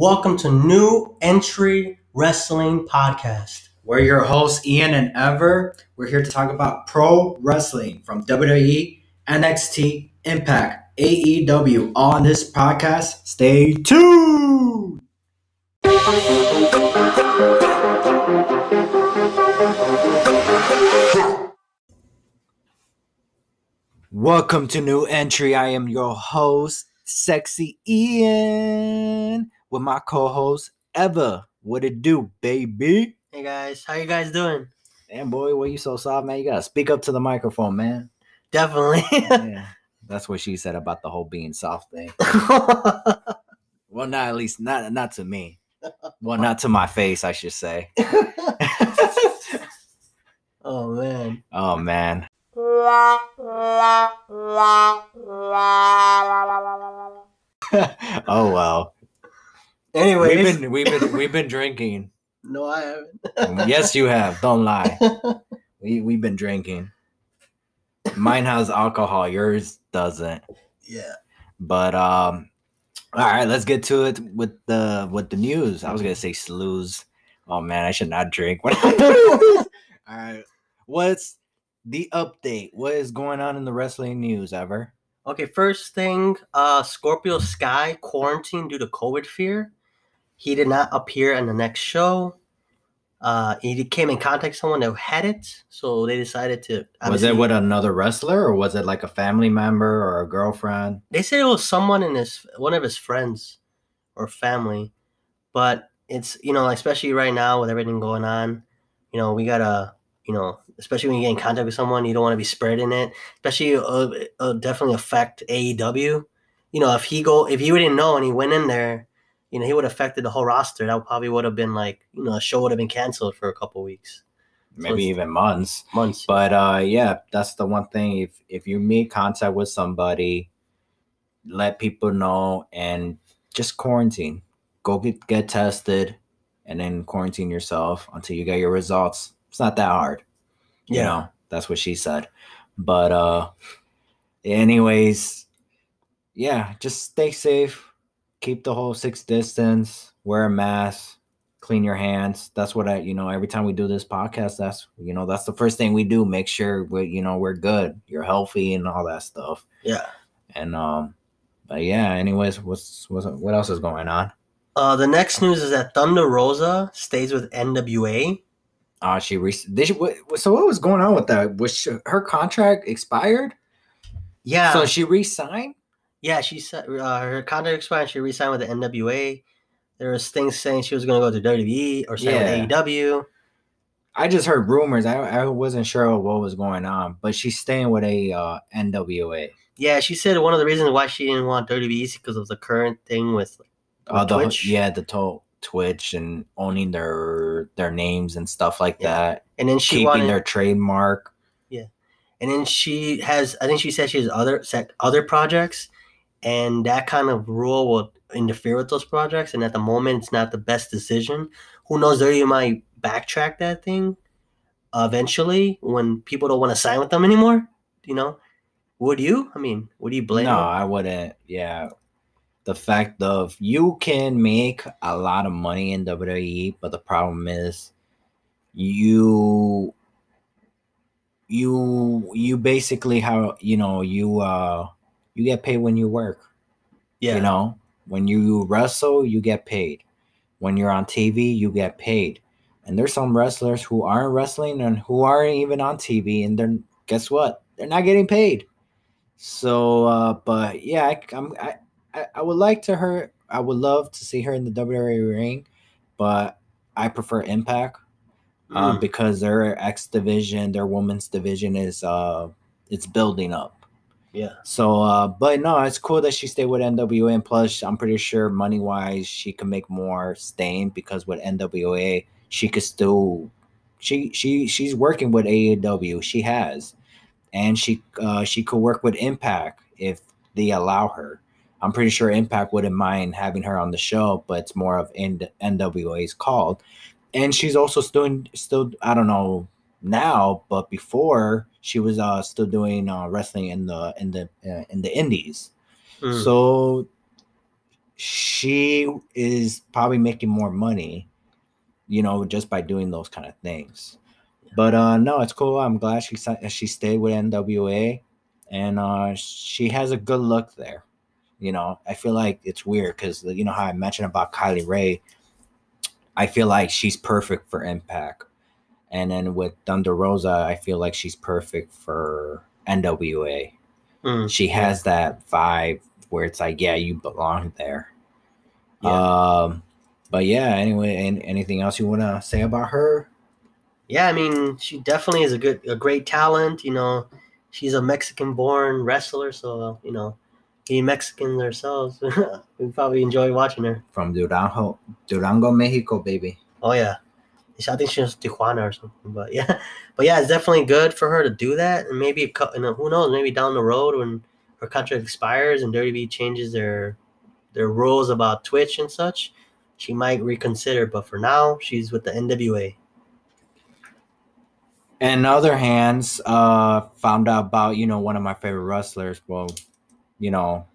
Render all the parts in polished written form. Welcome to New Entry Wrestling Podcast. We're your hosts, Ian and Ever. We're here to talk about pro wrestling from WWE, NXT, Impact, AEW, all on this podcast. Stay tuned! Welcome to New Entry. I am your host, Sexy Ian, with my co-host, Eva. What it do, baby? Hey, guys. How you guys doing? Damn, boy, why you so soft, man? You got to speak up to the microphone, man. Definitely. Yeah, that's what she said about the whole being soft thing. Well, not at least, not to me. Well, not to my face, I should say. Oh, man. Oh, man. Oh, well. Anyway, we've been drinking. No, I haven't. Yes, you have. Don't lie. We've been drinking. Mine has alcohol. Yours doesn't. Yeah. But all right, let's get to it with the news. I was gonna say slews. Oh man, I should not drink. All right. What's the update? What is going on in the wrestling news, Ever? Okay, first thing, Scorpio Sky quarantined due to COVID fear. He did not appear in the next show. He came in contact with someone who had it, so they decided to... Was it with another wrestler, or was it like a family member or a girlfriend? They said it was someone in one of his friends or family, but it's, you know, especially right now with everything going on, you know, we gotta, you know, especially when you get in contact with someone, you don't want to be spreading it. Especially, it'll definitely affect AEW. You know, if he didn't know and he went in there, you know, he would have affected the whole roster. That probably would have been like, you know, a show would have been canceled for a couple weeks, maybe even months. But yeah, that's the one thing. If you make contact with somebody, let people know and just quarantine. Go get tested, and then quarantine yourself until you get your results. It's not that hard. You know, that's what she said. But anyways, yeah, just stay safe. Keep the whole 6 distance, wear a mask, clean your hands. That's what I, you know, every time we do this podcast, that's, you know, that's the first thing we do. Make sure we, you know, we're good, you're healthy and all that stuff. Yeah. And, but yeah, anyways, what else is going on? The next news is that Thunder Rosa stays with NWA. So what was going on with that? Her contract expired? Yeah. So she re-signed? Yeah, she said her contract expired. She re-signed with the NWA. There was things saying she was going to go to WWE or sign with AEW. I just heard rumors. I wasn't sure what was going on, but she's staying with a NWA. Yeah, she said one of the reasons why she didn't want WWE is because of the current thing with Twitch. Twitch and owning their names and stuff like that, and then she keeping their trademark. Yeah, and then she has. I think she said she has other projects, and that kind of rule will interfere with those projects. And at the moment, it's not the best decision. Who knows? They might backtrack that thing eventually when people don't want to sign with them anymore. You know? Would you? I mean, would you blame? No, them? I wouldn't. Yeah. The fact of you can make a lot of money in WWE, but the problem is you basically how you know you get paid when you work. Yeah. You know, when you wrestle, you get paid. When you're on TV, you get paid. And there's some wrestlers who aren't wrestling and who aren't even on TV, and then guess what? They're not getting paid. So, but yeah, I would love to see her in the WWE ring, but I prefer Impact because their X division, their women's division is it's building up. Yeah. So, but no, it's cool that she stayed with NWA, and plus, I'm pretty sure money wise, she can make more staying because with NWA, she could still she's working with AEW. She has, and she could work with Impact if they allow her. I'm pretty sure Impact wouldn't mind having her on the show, but it's more of NWA's called. And she's also still I don't know now, but before she was still doing wrestling in the indies. Mm. So she is probably making more money, you know, just by doing those kind of things. But no, it's cool. I'm glad she stayed with NWA, and she has a good look there. You know, I feel like it's weird because, you know, how I mentioned about Kylie Rae, I feel like she's perfect for Impact. And then with Thunder Rosa, I feel like she's perfect for NWA. Mm, she has that vibe where it's like, yeah, you belong there. Yeah. But yeah, anyway, anything else you want to say about her? Yeah, I mean, she definitely is a great talent. You know, she's a Mexican-born wrestler, so, you know, being Mexicans ourselves, we probably enjoy watching her. From Durango, Mexico, baby. Oh, yeah. I think she's Tijuana or something, but yeah. But yeah, it's definitely good for her to do that. And maybe, who knows, maybe down the road when her contract expires and WWE changes their rules about Twitch and such, she might reconsider. But for now, she's with the NWA. And other hands, found out about, you know, one of my favorite wrestlers. Well, you know,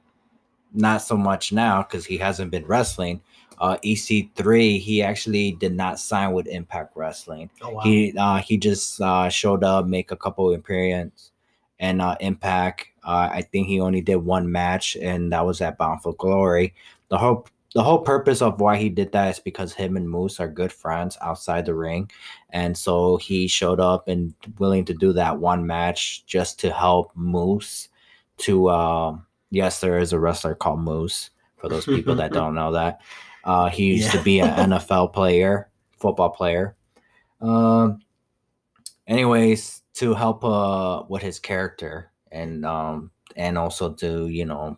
not so much now because he hasn't been wrestling. EC3, he actually did not sign with Impact Wrestling. Oh, wow. He just showed up, make a couple of appearances, and Impact. I think he only did one match, and that was at Bound for Glory. The whole purpose of why he did that is because him and Moose are good friends outside the ring, and so he showed up and willing to do that one match just to help Moose. To yes, there is a wrestler called Moose. For those people that don't know that, he used to be an NFL player, football player. Anyways, to help with his character and also to, you know,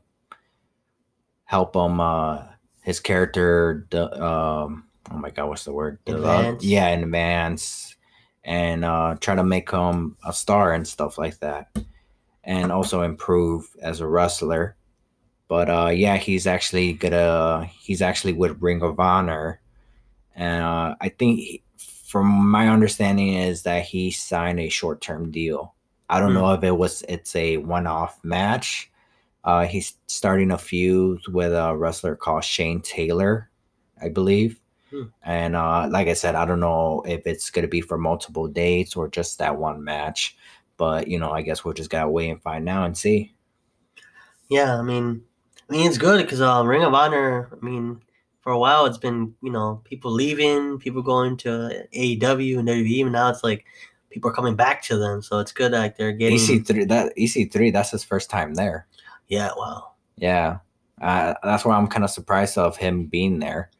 help him his character. Oh my God, what's the word? Advance. Yeah, advance, and try to make him a star and stuff like that, and also improve as a wrestler. But yeah, he's actually with Ring of Honor, and I think, from my understanding, is that he signed a short-term deal. I don't know if it's a one-off match. He's starting a feud with a wrestler called Shane Taylor, I believe. Mm. And like I said, I don't know if it's gonna be for multiple dates or just that one match. But you know, I guess we'll just gotta wait and find out and see. Yeah, I mean, it's good because Ring of Honor, I mean, for a while it's been, you know, people leaving, people going to AEW and WWE, and now it's like people are coming back to them. So it's good, like they're getting EC3, that's his first time there. Yeah, wow. Yeah, that's why I'm kind of surprised of him being there.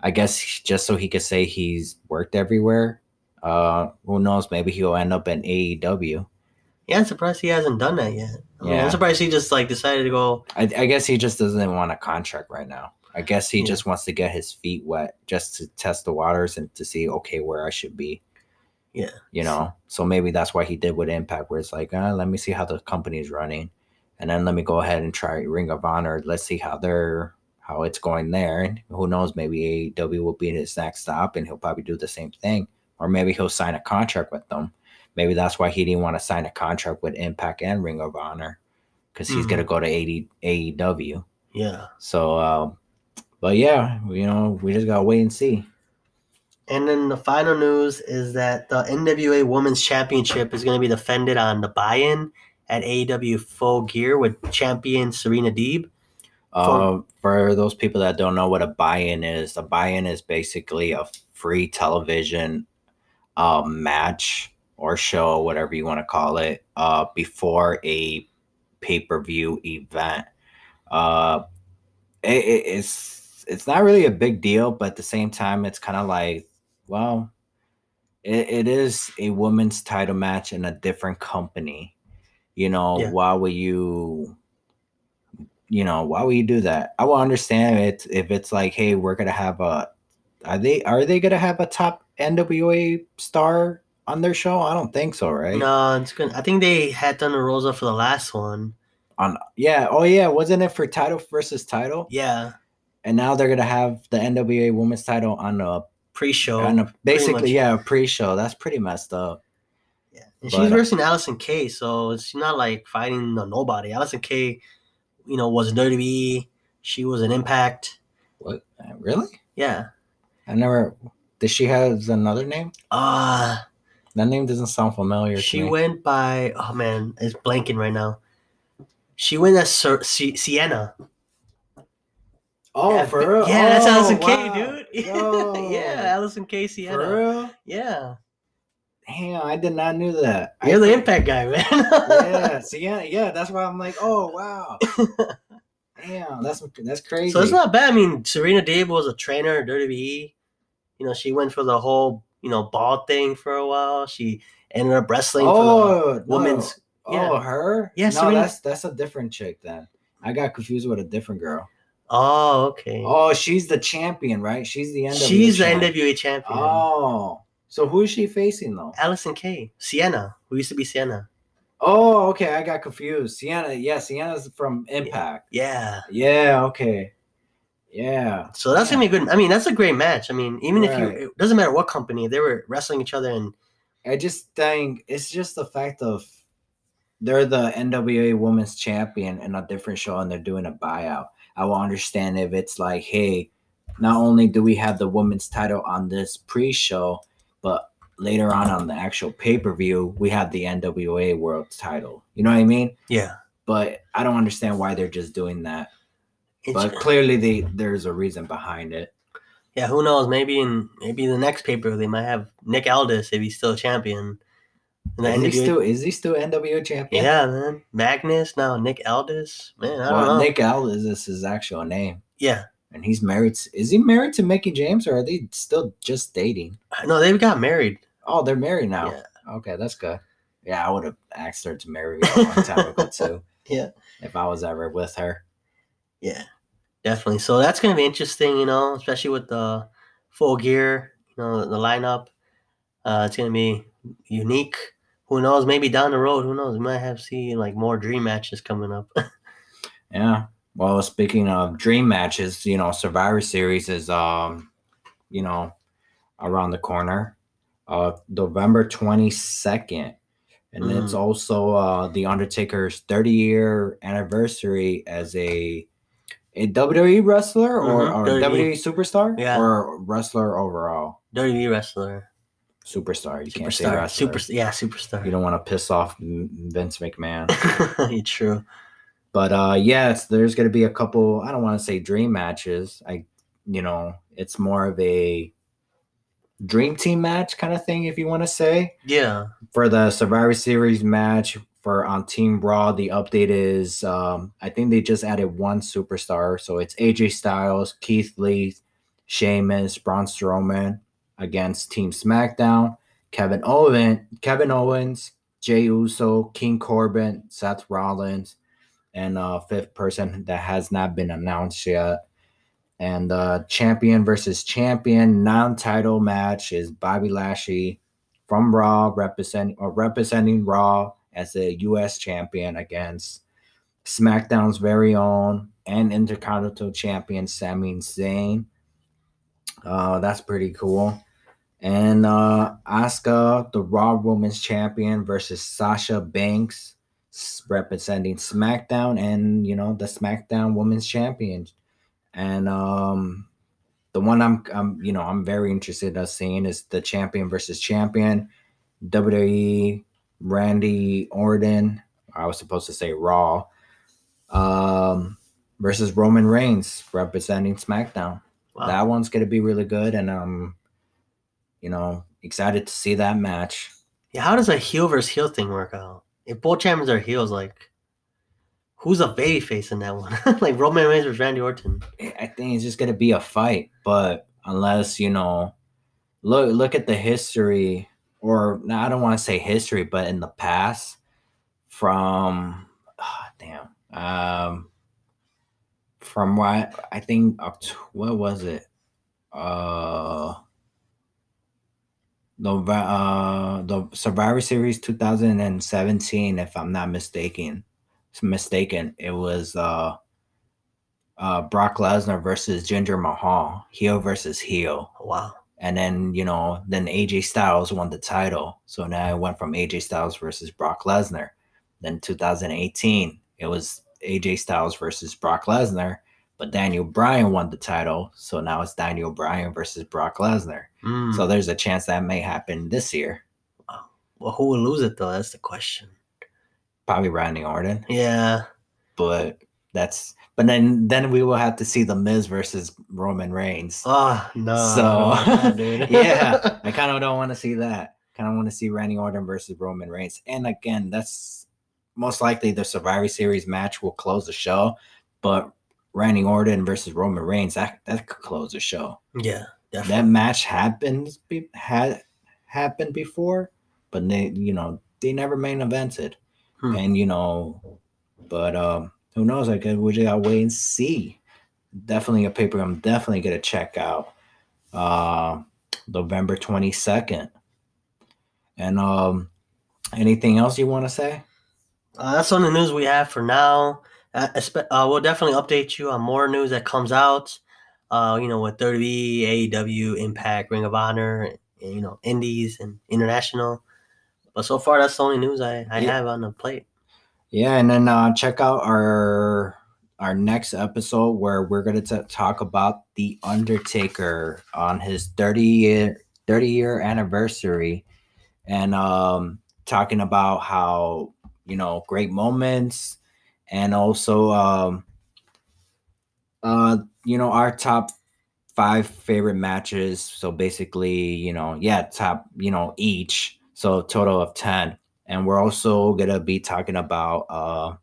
I guess just so he could say he's worked everywhere. Who knows? Maybe he'll end up in AEW. Yeah, I'm surprised he hasn't done that yet. Yeah. I'm surprised he just like decided to go. I guess he just doesn't want a contract right now. I guess he just wants to get his feet wet just to test the waters and to see, okay, where I should be. Yeah. You know, so maybe that's why he did with Impact, where it's like, let me see how the company is running. And then let me go ahead and try Ring of Honor. Let's see how it's going there. And who knows, maybe AEW will be in his next stop and he'll probably do the same thing. Or maybe he'll sign a contract with them. Maybe that's why he didn't want to sign a contract with Impact and Ring of Honor, because he's going to go to AEW. Yeah. So, but yeah, you know, we just got to wait and see. And then the final news is that the NWA Women's Championship is going to be defended on the buy-in at AEW Full Gear with champion Serena Deeb. For those people that don't know what a buy-in is basically a free television match or show, whatever you want to call it, before a pay-per-view event. It's not really a big deal, but at the same time, it's kind of like, well, it is a women's title match in a different company. You know, why would you do that? I will understand it if it's like, hey, we're going to have are they going to have a top NWA star on their show? I don't think so, right? No, it's good. I think they had Thunder Rosa for the last one. Wasn't it for title versus title? Yeah. And now they're gonna have the NWA Women's Title on a pre-show. A pre-show. That's pretty messed up. Yeah, and she's versing Allysin Kay, so it's not like fighting nobody. Allysin Kay, you know, was in WWE. She was in Impact. What? Really? Yeah. I never. Did she have another name? That name doesn't sound familiar to me. She went by. Oh man, it's blanking right now. She went as Sienna. Oh, yeah, for real? Yeah, that's Allysin Kay, dude. Yeah, Allysin Kay, Sienna. For real? Yeah. Damn, I did not knew that. You're the Impact guy, man. Yeah, Sienna. Yeah, that's why I'm like, oh wow. Damn, that's crazy. So it's not bad. I mean, Serena Deeb was a trainer at WWE. You know, she went for the whole, you know, ball thing for a while. She ended up wrestling for the women's. Yeah. Oh, her? Yeah, no, Serena. That's a different chick then. I got confused with a different girl. Oh, okay. Oh, she's the champion, right? She's the NWA. She's champion. The NWA champion. Oh, so who is she facing though? Allysin Kay, Sienna, who used to be Sienna. Oh, okay. I got confused. Sienna, yeah, Sienna's from Impact. Yeah. Yeah. Okay. Yeah. So that's gonna be good. I mean, that's a great match. I mean, even if you, it doesn't matter what company they were wrestling each other, and I just think it's just the fact of they're the NWA Women's Champion in a different show, and they're doing a buyout. I will understand if it's like, hey, not only do we have the women's title on this pre-show, but later on the actual pay-per-view, we have the NWA World title. You know what I mean? Yeah. But I don't understand why they're just doing that. But clearly there's a reason behind it. Yeah, who knows? Maybe the next pay-per-view, they might have Nick Aldis if he's still a champion. Is he still NWA champion? Yeah, man. Magnus, now Nick Aldis. Man, I don't know. Nick Aldis is his actual name. Yeah. And he's married. Is he married to Mickie James, or are they still just dating? No, they got married. Oh, they're married now. Yeah. Okay, that's good. Yeah, I would have asked her to marry me a long time ago, too. Yeah. If I was ever with her. Yeah, definitely. So that's going to be interesting, you know, especially with the Full Gear, you know, the lineup. It's going to be unique. Who knows? Maybe down the road, who knows? We might have seen like more dream matches coming up. Yeah. Well, speaking of dream matches, you know, Survivor Series is, you know, around the corner, November 22nd, and it's also the Undertaker's 30-year anniversary as a WWE wrestler or WWE superstar, or wrestler overall. WWE wrestler. Superstar. You can't say wrestler. Superstar. You don't want to piss off Vince McMahon. True. But, yes, there's going to be a couple, I don't want to say dream matches. It's more of a dream team match kind of thing, if you want to say. Yeah. For the Survivor Series match on Team Raw, the update is, I think they just added one superstar. So it's AJ Styles, Keith Lee, Sheamus, Braun Strowman, against Team SmackDown, Kevin Owens, Jey Uso, King Corbin, Seth Rollins, and a fifth person that has not been announced yet. And champion versus champion non-title match is Bobby Lashley from Raw, representing Raw as a U.S. champion, against SmackDown's very own and Intercontinental champion Sami Zayn. That's pretty cool. And Asuka, the Raw Women's Champion, versus Sasha Banks, representing SmackDown and, you know, the SmackDown Women's Champion. And the one I'm very interested in seeing is the champion versus champion, WWE Randy Orton. I was supposed to say Raw, versus Roman Reigns, representing SmackDown. Wow. That one's going to be really good, and excited to see that match. Yeah, how does a heel versus heel thing work out? If both champions are heels, like, who's a babyface in that one? Like Roman Reigns versus Randy Orton. I think it's just going to be a fight, but unless, you know, look at the history, or I don't want to say history, but in the past from what I think, what was it? The Survivor Series 2017, if I'm not mistaken, it was Brock Lesnar versus Jinder Mahal, heel versus heel. Wow. And then, you know, AJ Styles won the title. So now it went from AJ Styles versus Brock Lesnar. Then 2018, it was AJ Styles versus Brock Lesnar, But Daniel Bryan won the title, so now it's Daniel Bryan versus Brock Lesnar. So there's a chance that may happen this year. Well, who will lose it, though? That's the question. Probably Randy Orton. Yeah. But that's... But then we will have to see The Miz versus Roman Reigns. Oh, no. So, dude. Yeah. I kind of don't want to see that. Kind of want to see Randy Orton versus Roman Reigns. And, again, that's most likely the Survivor Series match will close the show. But... Randy Orton versus Roman Reigns, that could close the show. Yeah, definitely. That match had happened before, but they never main evented, but who knows? I guess we just gotta wait and see. Definitely a paper I'm definitely gonna check out. November 22nd. And anything else you want to say? That's on the news we have for now. We'll definitely update you on more news that comes out, with WWE, AEW, Impact, Ring of Honor, and, Indies and International. But so far, that's the only news I have on the plate. Yeah, and then check out our next episode where we're going to talk about The Undertaker on his 30-year anniversary and talking about how, great moments. And also, our top 5 favorite matches. So basically, each. So total of 10. And we're also going to be talking about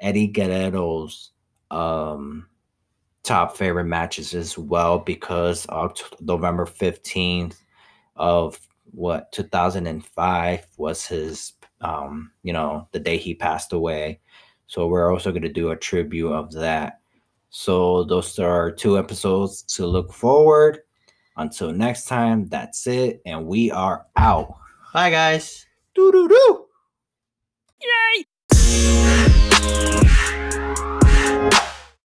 Eddie Guerrero's top favorite matches as well, because November 15th of 2005 was his, the day he passed away. So we're also going to do a tribute of that. So those are 2 episodes to look forward. Until next time, that's it. And we are out. Bye, guys. Doo-doo-doo. Yay!